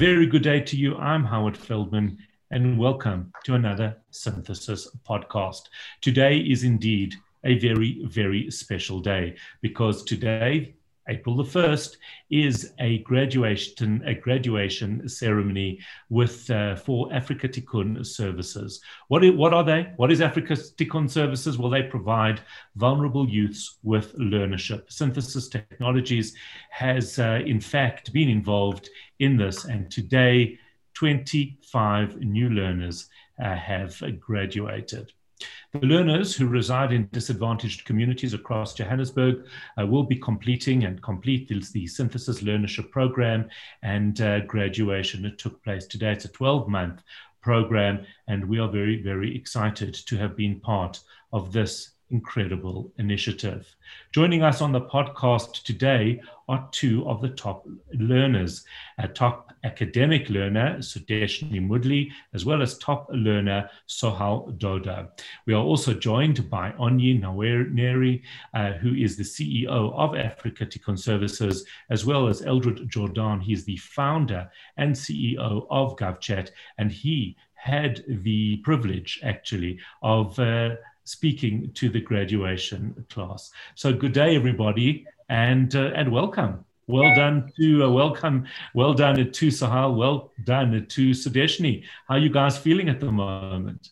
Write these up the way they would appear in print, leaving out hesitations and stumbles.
very good day to you. I'm Howard Feldman, and welcome to another Synthesis podcast. Today is indeed a very, very special day, because today, April the 1st, is a graduation ceremony for Afrika Tikkun Services. What are they? What is Afrika Tikkun Services? Well, they provide vulnerable youths with learnership. Synthesis Technologies has, in fact, been involved in this, and today, 25 new learners have graduated. The learners who reside in disadvantaged communities across Johannesburg will be complete the Synthesis Learnership Program, and graduation. It took place today. It's a 12-month program, and we are very, very excited to have been part of this incredible initiative. Joining us on the podcast today are two of the top learners, a top academic learner, Sudeshni Moodley, as well as top learner, Sohail Dhoda. We are also joined by Onyi Nwaneri, who is the CEO of Afrika Tikkun Services, as well as Eldrid Jordaan. He's the founder and CEO of GovChat, and he had the privilege, actually, of speaking to the graduation class. So good day, everybody, and welcome. Well done to Sohail. Well done to Sudeshni. How are you guys feeling at the moment?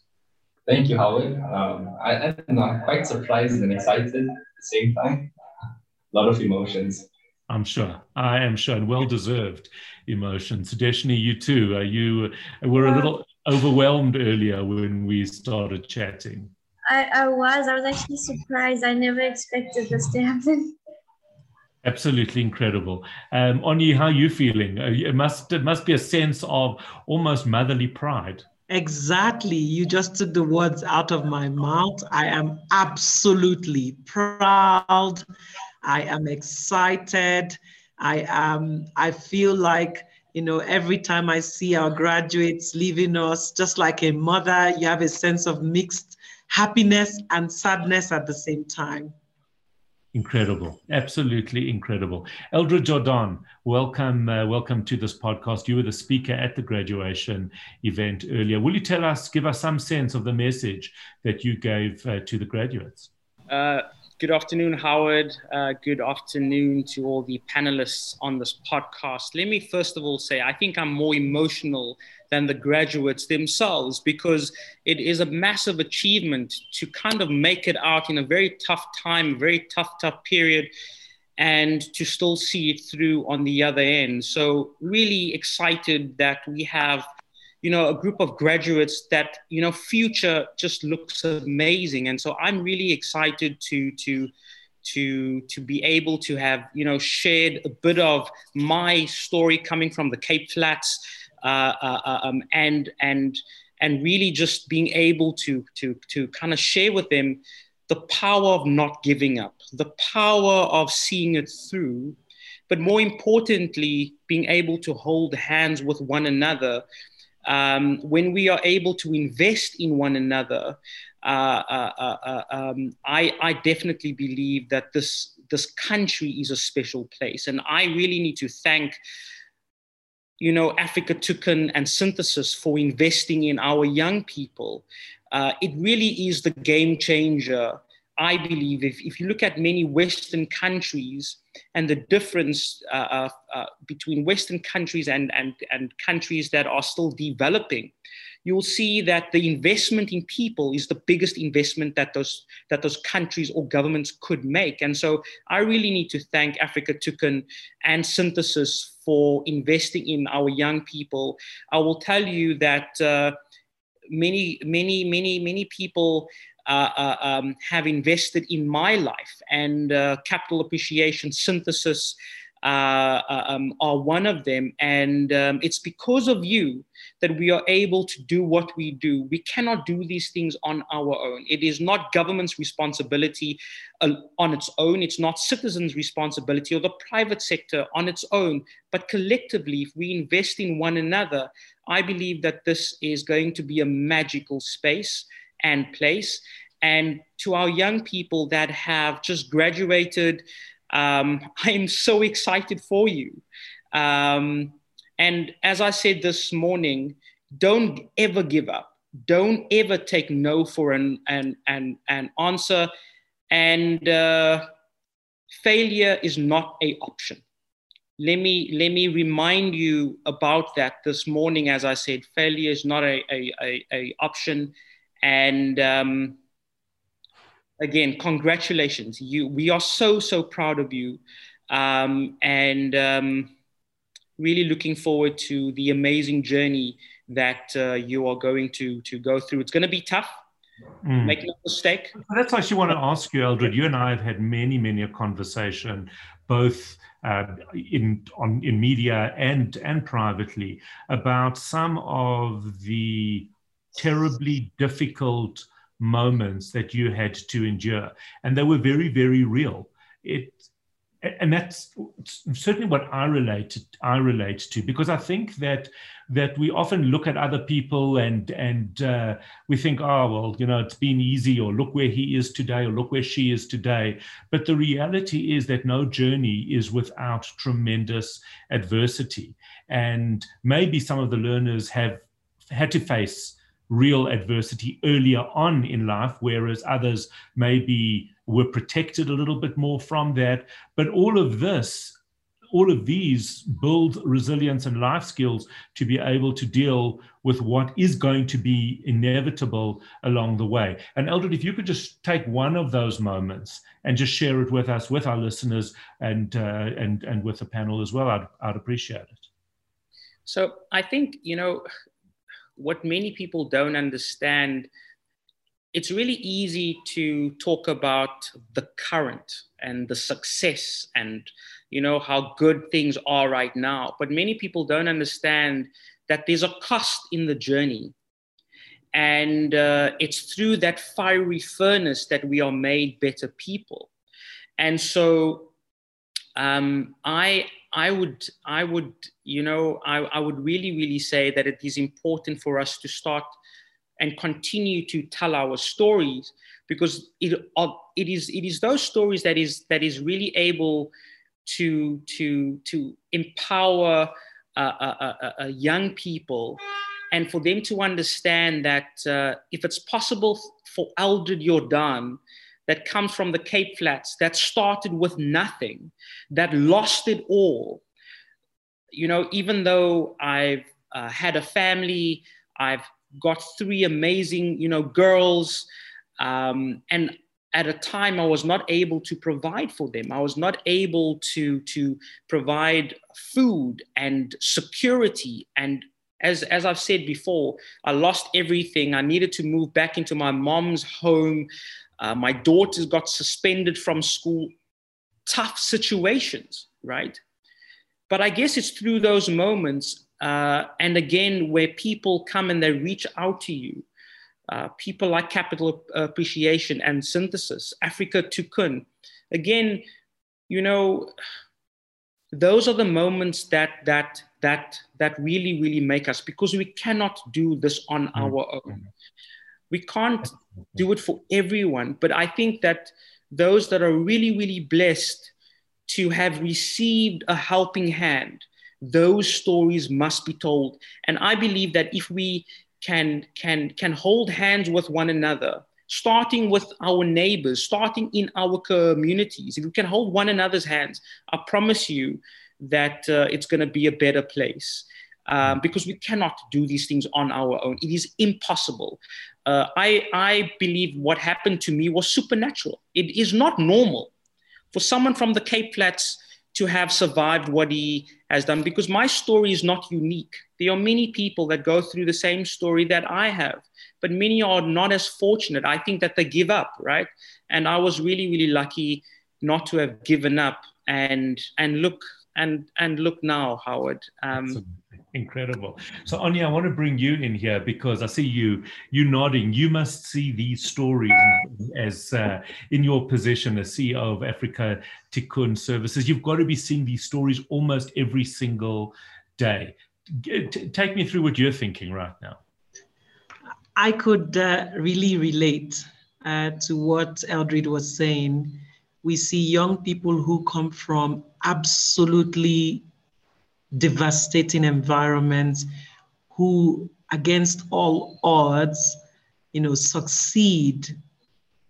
Thank you, Howard. I'm quite surprised and excited at the same time. A lot of emotions. I am sure, and well-deserved emotions. Sudeshni, you too. You were a little overwhelmed earlier when we started chatting. I was actually surprised. I never expected this to happen. Absolutely incredible. Onyi, how are you feeling? It must be a sense of almost motherly pride. Exactly. You just took the words out of my mouth. I am absolutely proud. I am excited. I feel like, you know, every time I see our graduates leaving us, just like a mother, you have a sense of mixed happiness and sadness at the same time. Incredible, absolutely incredible. Eldrid Jordaan, welcome to this podcast. You were the speaker at the graduation event earlier. Will you give us some sense of the message that you gave to the graduates? Good afternoon, Howard. Good afternoon to all the panelists on this podcast. Let me first of all say, I think I'm more emotional than the graduates themselves, because it is a massive achievement to kind of make it out in a very tough time, very tough period, and to still see it through on the other end. So really excited that we have, you know, a group of graduates that, you know, future just looks amazing. And so I'm really excited to be able to have, you know, shared a bit of my story coming from the Cape Flats, and really just being able to kind of share with them the power of not giving up, the power of seeing it through, but more importantly, being able to hold hands with one another. When we are able to invest in one another, I definitely believe that this country is a special place. And I really need to thank, you know, Afrika Tikkun and Synthesis for investing in our young people. It really is the game changer, I believe. If you look at many Western countries and the difference between Western countries and countries that are still developing, you'll see that the investment in people is the biggest investment that those countries or governments could make. And so I really need to thank Afrika Tikkun and Synthesis for investing in our young people. I will tell you that many people have invested in my life, and Capital Appreciation, Synthesis are one of them. And it's because of you that we are able to do what we do. We cannot do these things on our own. It is not government's responsibility on its own. It's not citizens' responsibility or the private sector on its own. But collectively, if we invest in one another, I believe that this is going to be a magical space and place. And to our young people that have just graduated, I am so excited for you. And as I said this morning, don't ever give up. Don't ever take no for an answer. And failure is not an option. Let me remind you about that this morning. As I said, failure is not a option. And again, congratulations. We are so proud of you. Really looking forward to the amazing journey that you are going to go through. It's going to be tough. Make no mistake. That's actually what I want to ask you, Eldrid. You and I have had many a conversation, both in media and privately, about some of the terribly difficult moments that you had to endure, and they were very real. And that's certainly what I relate to, because I think that we often look at other people and we think, oh, well, you know, it's been easy, or look where he is today, or look where she is today. But the reality is that no journey is without tremendous adversity. And maybe some of the learners have had to face real adversity earlier on in life, whereas others maybe were protected a little bit more from that. But all of these build resilience and life skills to be able to deal with what is going to be inevitable along the way. And Eldrid, if you could just take one of those moments and just share it with us, with our listeners, and with the panel as well, I'd appreciate it. So I think, you know, what many people don't understand, it's really easy to talk about the current and the success and, you know, how good things are right now. But many people don't understand that there's a cost in the journey. And it's through that fiery furnace that we are made better people. And so I would really say that it is important for us to start and continue to tell our stories, because it is those stories that is really able to empower young people, and for them to understand that if it's possible for Eldrid Jordaan, that comes from the Cape Flats, that started with nothing, that lost it all. You know, even though I've had a family, I've got three amazing, you know, girls. And at a time I was not able to provide for them. I was not able to provide food and security. And as I've said before, I lost everything. I needed to move back into my mom's home. My daughters got suspended from school. Tough situations, right? But I guess it's through those moments and again, where people come and they reach out to you, people like Capital Appreciation and Synthesis, Afrika Tikkun. Again, you know, those are the moments that really make us, because we cannot do this on our own. We can't do it for everyone, but I think that those that are really blessed to have received a helping hand, those stories must be told. And I believe that if we can hold hands with one another, starting with our neighbors, starting in our communities, if we can hold one another's hands, I promise you that it's going to be a better place, because we cannot do these things on our own. It is impossible. I believe what happened to me was supernatural. It is not normal for someone from the Cape Flats to have survived what he has done, because my story is not unique. There are many people that go through the same story that I have, but many are not as fortunate. I think that they give up, right? And I was really lucky not to have given up. And look now, Howard. Incredible. So Onyi, I want to bring you in here, because I see you nodding. You must see these stories as in your position as CEO of Afrika Tikkun Services. You've got to be seeing these stories almost every single day. Take me through what you're thinking right now. I could really relate to what Eldrid was saying. We see young people who come from absolutely devastating environment, who against all odds, you know, succeed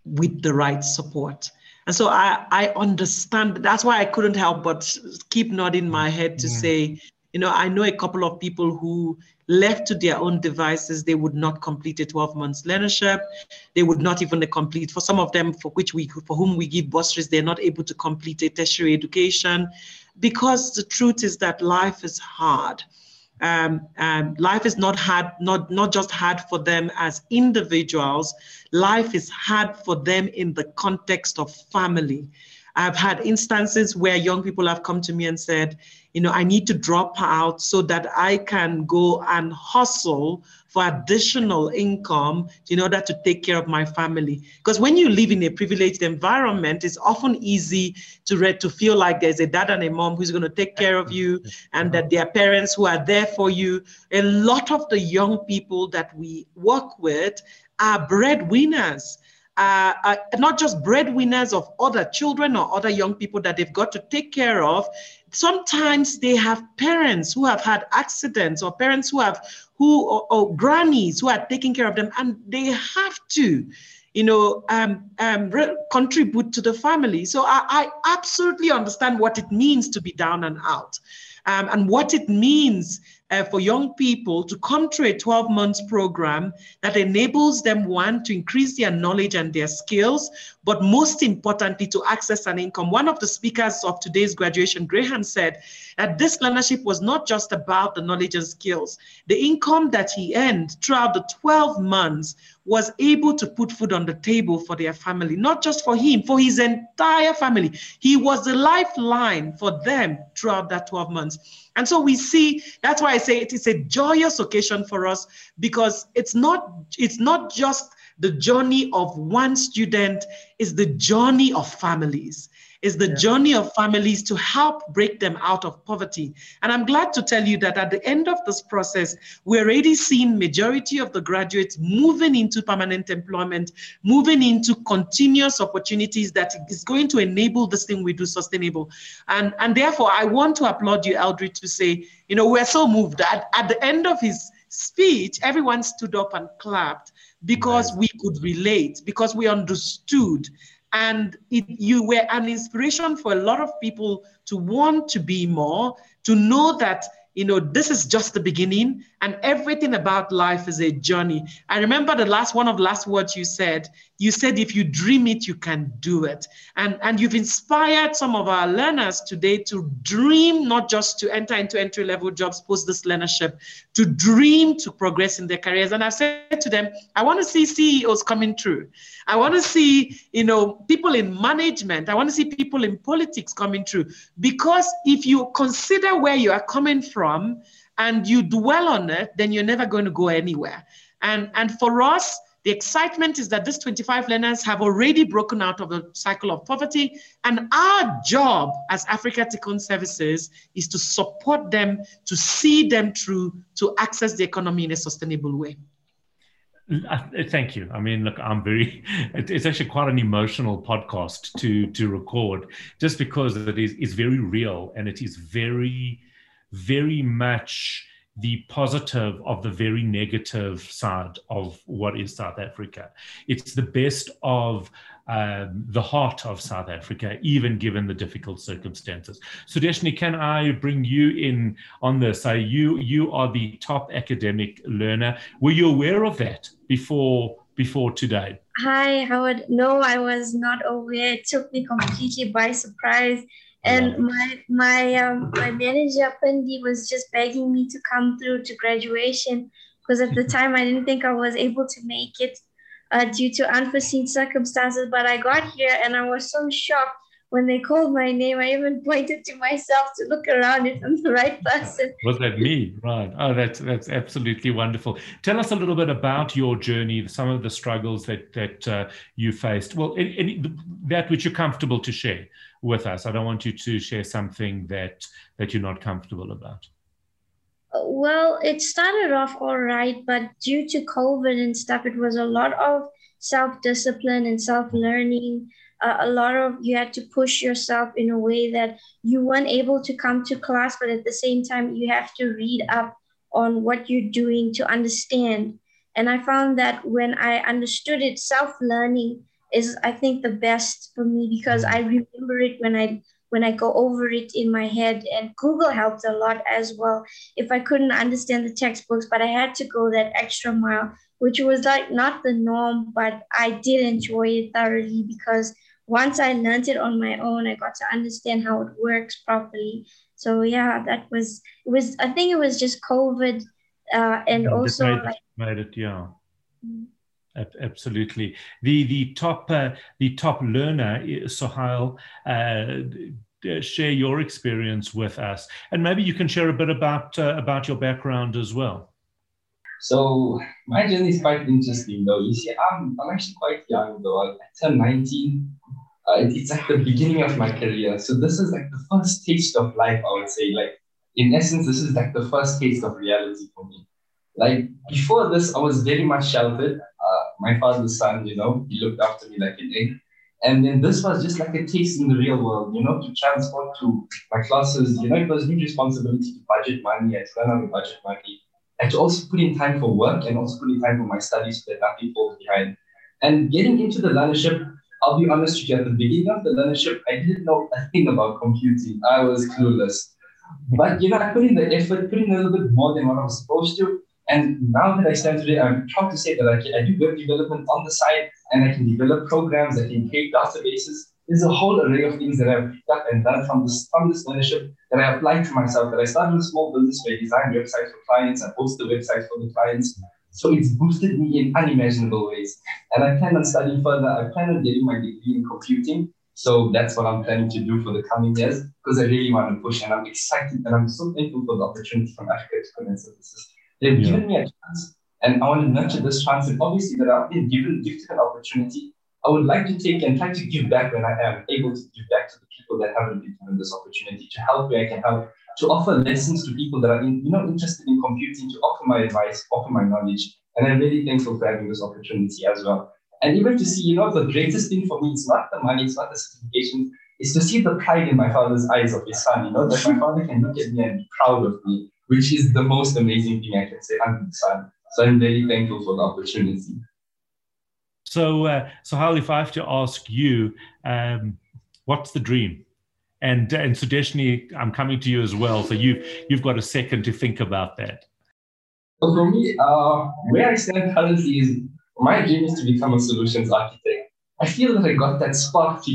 with the right support. And so I understand, that's why I couldn't help but keep nodding my head to say, you know, I know a couple of people who left to their own devices, they would not complete a 12-month learnership. They would not even complete, for some of them for whom we give bursaries, they're not able to complete a tertiary education, because the truth is that life is hard. Life is not hard, not just hard for them as individuals, life is hard for them in the context of family. I've had instances where young people have come to me and said, you know, I need to drop out so that I can go and hustle for additional income in order to take care of my family. Because when you live in a privileged environment, it's often easy to feel like there's a dad and a mom who's going to take care of you, and that there are parents who are there for you. A lot of the young people that we work with are breadwinners. Not just breadwinners of other children or other young people that they've got to take care of. Sometimes they have parents who have had accidents, or parents who have, or grannies who are taking care of them, and they have to, you know, contribute to the family. So I absolutely understand what it means to be down and out, and what it means for young people to come to a 12-month program that enables them, one, to increase their knowledge and their skills, but most importantly, to access an income. One of the speakers of today's graduation, Graham, said that this learnership was not just about the knowledge and skills. The income that he earned throughout the 12 months was able to put food on the table for their family, not just for him, for his entire family. He was the lifeline for them throughout that 12 months. And so we see, that's why I say it is a joyous occasion for us, because it's not just the journey of one student, it's the journey of families. It's the journey of families to help break them out of poverty. And I'm glad to tell you that at the end of this process, we're already seeing majority of the graduates moving into permanent employment, moving into continuous opportunities that is going to enable this thing we do sustainable. And therefore, I want to applaud you, Eldrid, to say, you know, we're so moved. At the end of his speech, everyone stood up and clapped because we could relate, because we understood. And you were an inspiration for a lot of people to want to be more, to know that, you know, this is just the beginning and everything about life is a journey. I remember one of the last words you said, if you dream it, you can do it. And you've inspired some of our learners today to dream, not just to enter into entry-level jobs post this learnership, to dream to progress in their careers. And I've said to them, I want to see CEOs coming through. I want to see, you know, people in management. I want to see people in politics coming through. Because if you consider where you are coming from and you dwell on it, then you're never going to go anywhere. And for us, the excitement is that these 25 learners have already broken out of the cycle of poverty. And our job as Afrika Tikkun Services is to support them, to see them through, to access the economy in a sustainable way. Thank you. I mean, look, it's actually quite an emotional podcast to record, just because it is very real, and it is very, very much the positive of the very negative side of what is South Africa. It's the best of the heart of South Africa, even given the difficult circumstances. Sudeshni, can I bring you in on this? So you are the top academic learner. Were you aware of that before today? Hi, Howard. No, I was not aware. It took me completely by surprise. And my manager, Pindi, was just begging me to come through to graduation, because at the time I didn't think I was able to make it due to unforeseen circumstances. But I got here and I was so shocked when they called my name. I even pointed to myself to look around if I'm the right person. Was that me? Right. Oh, that's absolutely wonderful. Tell us a little bit about your journey, some of the struggles that you faced. Well, that which you're comfortable to share with us. I don't want you to share something that you're not comfortable about. Well, it started off all right, but due to COVID and stuff, it was a lot of self-discipline and self-learning. a lot of, you had to push yourself in a way that you weren't able to come to class, but at the same time, you have to read up on what you're doing to understand. And I found that when I understood it, self-learning is, I think, the best for me, because I remember it when I go over it in my head, and Google helped a lot as well. If I couldn't understand the textbooks, but I had to go that extra mile, which was like not the norm, but I did enjoy it thoroughly, because once I learned it on my own, I got to understand how it works properly. So yeah, that was, it was, I think it was just COVID and also made it, yeah. Absolutely. The top learner, Sohail, share your experience with us, and maybe you can share a bit about your background as well. So my journey is quite interesting, though. You see, I'm actually quite young, though. I turned 19. It's like the beginning of my career. So this is like the first taste of life, I would say. Like, in essence, this is like the first taste of reality for me. Like, before this, I was very much sheltered. My father's son, you know, he looked after me like an egg. And then this was just like a taste in the real world, you know, to transport to my classes. You know, it was a huge responsibility to budget money. I had to learn how to budget money. I had to also put in time for work and also put in time for my studies so that nothing falls behind. And getting into the learnership, I'll be honest with you, at the beginning of the learnership, I didn't know a thing about computing. I was clueless. But, you know, I put in the effort, put in a little bit more than what I was supposed to. And now that I stand today, I'm proud to say that I do web development on the side, and I can develop programs, I can create databases. There's a whole array of things that I've picked up and done from this learnership that I applied to myself, that I started a small business where I designed websites for clients, I post the websites for the clients. So it's boosted me in unimaginable ways. And I plan on studying further. I plan on getting my degree in computing. So that's what I'm planning to do for the coming years, because I really want to push, and I'm excited, and I'm so thankful for the opportunity from Afrika Tikkun Services. They've given me a chance, and I want to nurture this chance. And obviously, that I've been gifted an opportunity, I would like to take and try to give back when I am able to give back to the people that haven't been given this opportunity, to help where I can help, to offer lessons to people that are interested in computing, to offer my advice, offer my knowledge. And I'm really thankful for having this opportunity as well. And even to see, the greatest thing for me is not the money, it's not the certification, it's to see the pride in my father's eyes of his son, that my father can look at me and be proud of me, which is the most amazing thing I can say under the sun. So I'm very thankful for the opportunity. So, Sohail, if I have to ask you, what's the dream? And Sudeshni, I'm coming to you as well. So you've got a second to think about that. So for me, where I stand currently is my dream is to become a solutions architect. I feel that I got that spark to,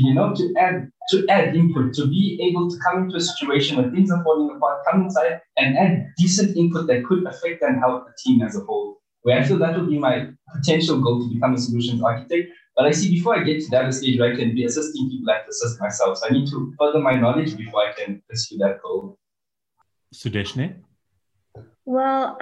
to add input, to be able to come into a situation where things are falling apart, come inside and add decent input that could affect and help the team as a whole. Where I feel that would be my potential goal, to become a solutions architect. But I see, before I get to that stage where I can be assisting people, I have to assist myself. So I need to further my knowledge before I can pursue that goal. Sudeshni? Well,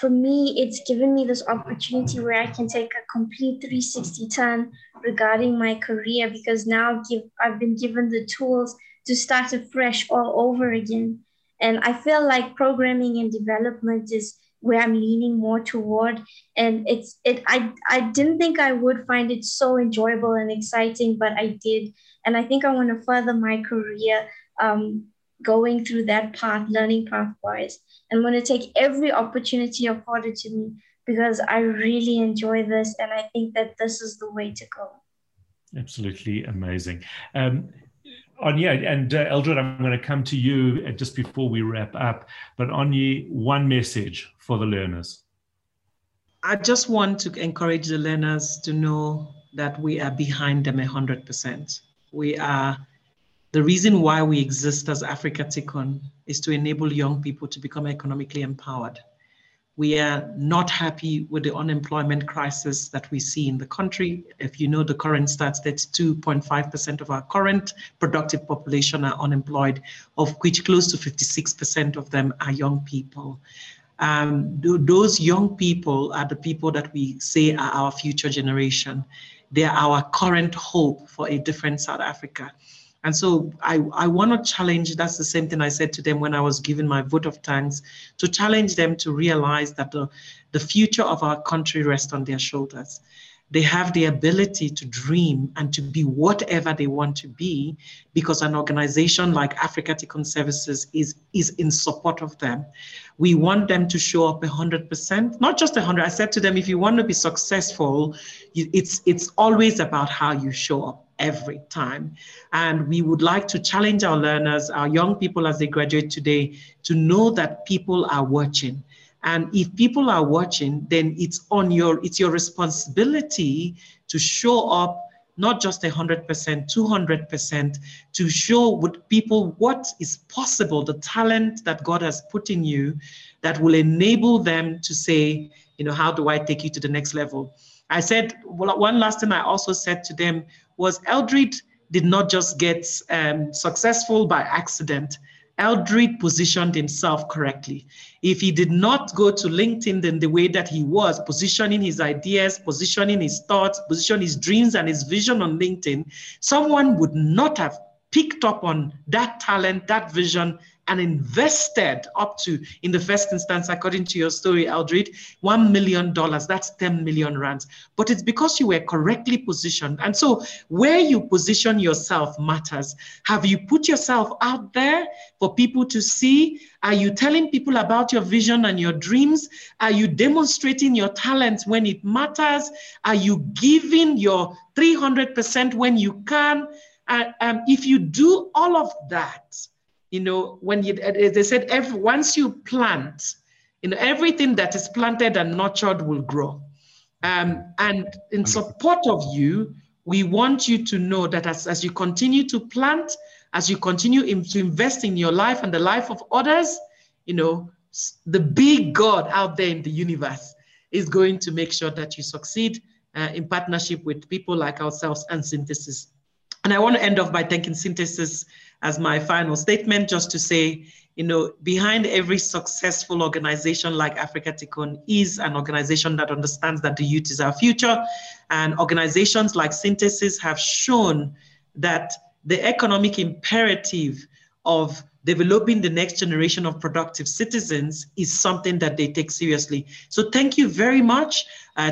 for me, it's given me this opportunity where I can take a complete 360 turn regarding my career, because now I've been given the tools to start afresh all over again. And I feel like programming and development is where I'm leaning more toward. And I didn't think I would find it so enjoyable and exciting, but I did. And I think I want to further my career going through that path, learning pathwise. I'm going to take every opportunity afforded to me, because I really enjoy this, and I think that this is the way to go. Absolutely amazing. Onyi and Eldrid, I'm going to come to you just before we wrap up. But Onyi, one message for the learners. I just want to encourage the learners to know that we are behind them 100%. We are. The reason why we exist as Afrika Tikkun is to enable young people to become economically empowered. We are not happy with the unemployment crisis that we see in the country. If you know the current stats, that's 2.5% of our current productive population are unemployed, of which close to 56% of them are young people. Those young people are the people that we say are our future generation. They are our current hope for a different South Africa. And so I want to challenge, that's the same thing I said to them when I was giving my vote of thanks, to challenge them to realize that the future of our country rests on their shoulders. They have the ability to dream and to be whatever they want to be, because an organization like Afrika Tikkun Services is in support of them. We want them to show up 100%, not just 100. I said to them, if you want to be successful, it's always about how you show up every time. And we would like to challenge our learners, our young people as they graduate today, to know that people are watching. And if people are watching, then it's your responsibility to show up, not just 100%, 200%, to show with people what is possible, the talent that God has put in you that will enable them to say, you know, how do I take you to the next level? I said, well, one last thing I also said to them was, Eldrid did not just get successful by accident. Eldrid positioned himself correctly. If he did not go to LinkedIn in the way that he was, positioning his ideas, positioning his thoughts, positioning his dreams and his vision on LinkedIn, someone would not have picked up on that talent, that vision, and invested up to, in the first instance, according to your story, Eldrid, $1 million, that's 10 million rands. But it's because you were correctly positioned. And so where you position yourself matters. Have you put yourself out there for people to see? Are you telling people about your vision and your dreams? Are you demonstrating your talent when it matters? Are you giving your 300% when you can? If you do all of that, you know, when you, they said, once you plant, you know, everything that is planted and nurtured will grow. And in support of you, we want you to know that as you continue to plant, as you continue to invest in your life and the life of others, you know, the big God out there in the universe is going to make sure that you succeed in partnership with people like ourselves and Synthesis. And I want to end off by thanking Synthesis as my final statement, just to say, you know, behind every successful organization like Afrika Tikkun is an organization that understands that the youth is our future. And organizations like Synthesis have shown that the economic imperative of developing the next generation of productive citizens is something that they take seriously. So thank you very much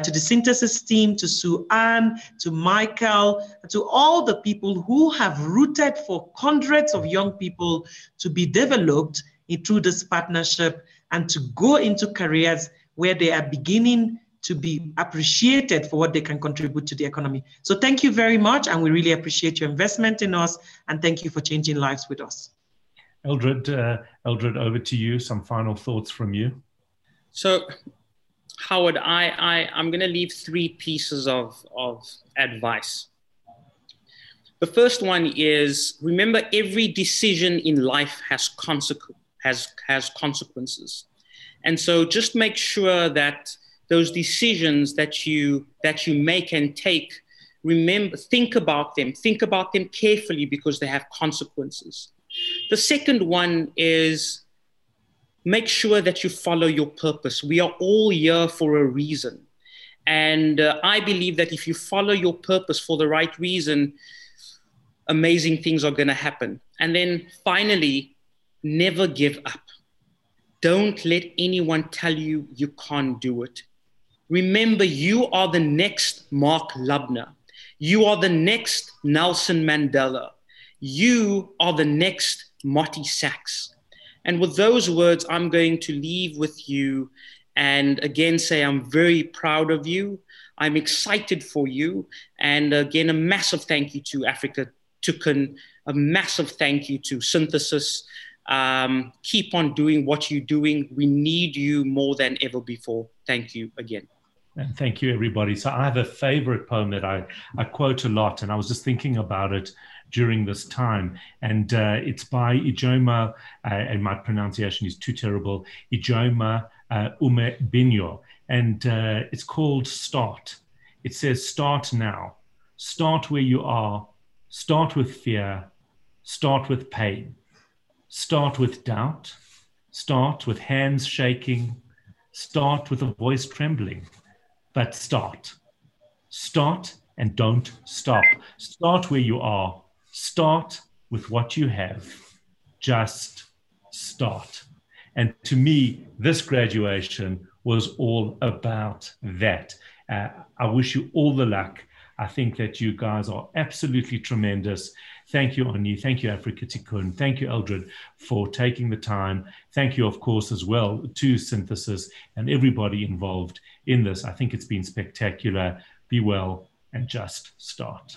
to the Synthesis team, to Sue Ann, to Michael, to all the people who have rooted for hundreds of young people to be developed through this partnership and to go into careers where they are beginning to be appreciated for what they can contribute to the economy. So thank you very much, and we really appreciate your investment in us, and thank you for changing lives with us. Eldrid, over to you. Some final thoughts from you. So, Howard, I'm going to leave three pieces of advice. The first one is, remember, every decision in life has consequences, and so just make sure that those decisions that you make and take, remember, think about them carefully, because they have consequences. The second one is, make sure that you follow your purpose. We are all here for a reason. And I believe that if you follow your purpose for the right reason, amazing things are going to happen. And then finally, never give up. Don't let anyone tell you you can't do it. Remember, you are the next Mark Lubner. You are the next Nelson Mandela. You are the next Mottie Sachs. And with those words, I'm going to leave with you and again say I'm very proud of you. I'm excited for you. And again, a massive thank you to Afrika Tikkun, a massive thank you to Synthesis. Keep on doing what you're doing. We need you more than ever before. Thank you again. And thank you, everybody. So I have a favorite poem that I quote a lot, and I was just thinking about it during this time. And it's by Ijoma, and my pronunciation is too terrible, Ijoma Umebinyo. And it's called Start. It says, start now. Start where you are. Start with fear. Start with pain. Start with doubt. Start with hands shaking. Start with a voice trembling. But start. Start and don't stop. Start where you are. Start with what you have. Just start. And to me, this graduation was all about that. I wish you all the luck. I think that you guys are absolutely tremendous. Thank you, Onyi. Thank you, Afrika Tikkun. Thank you, Eldrid, for taking the time. Thank you, of course, as well to Synthesis and everybody involved in this. I think it's been spectacular. Be well and just start.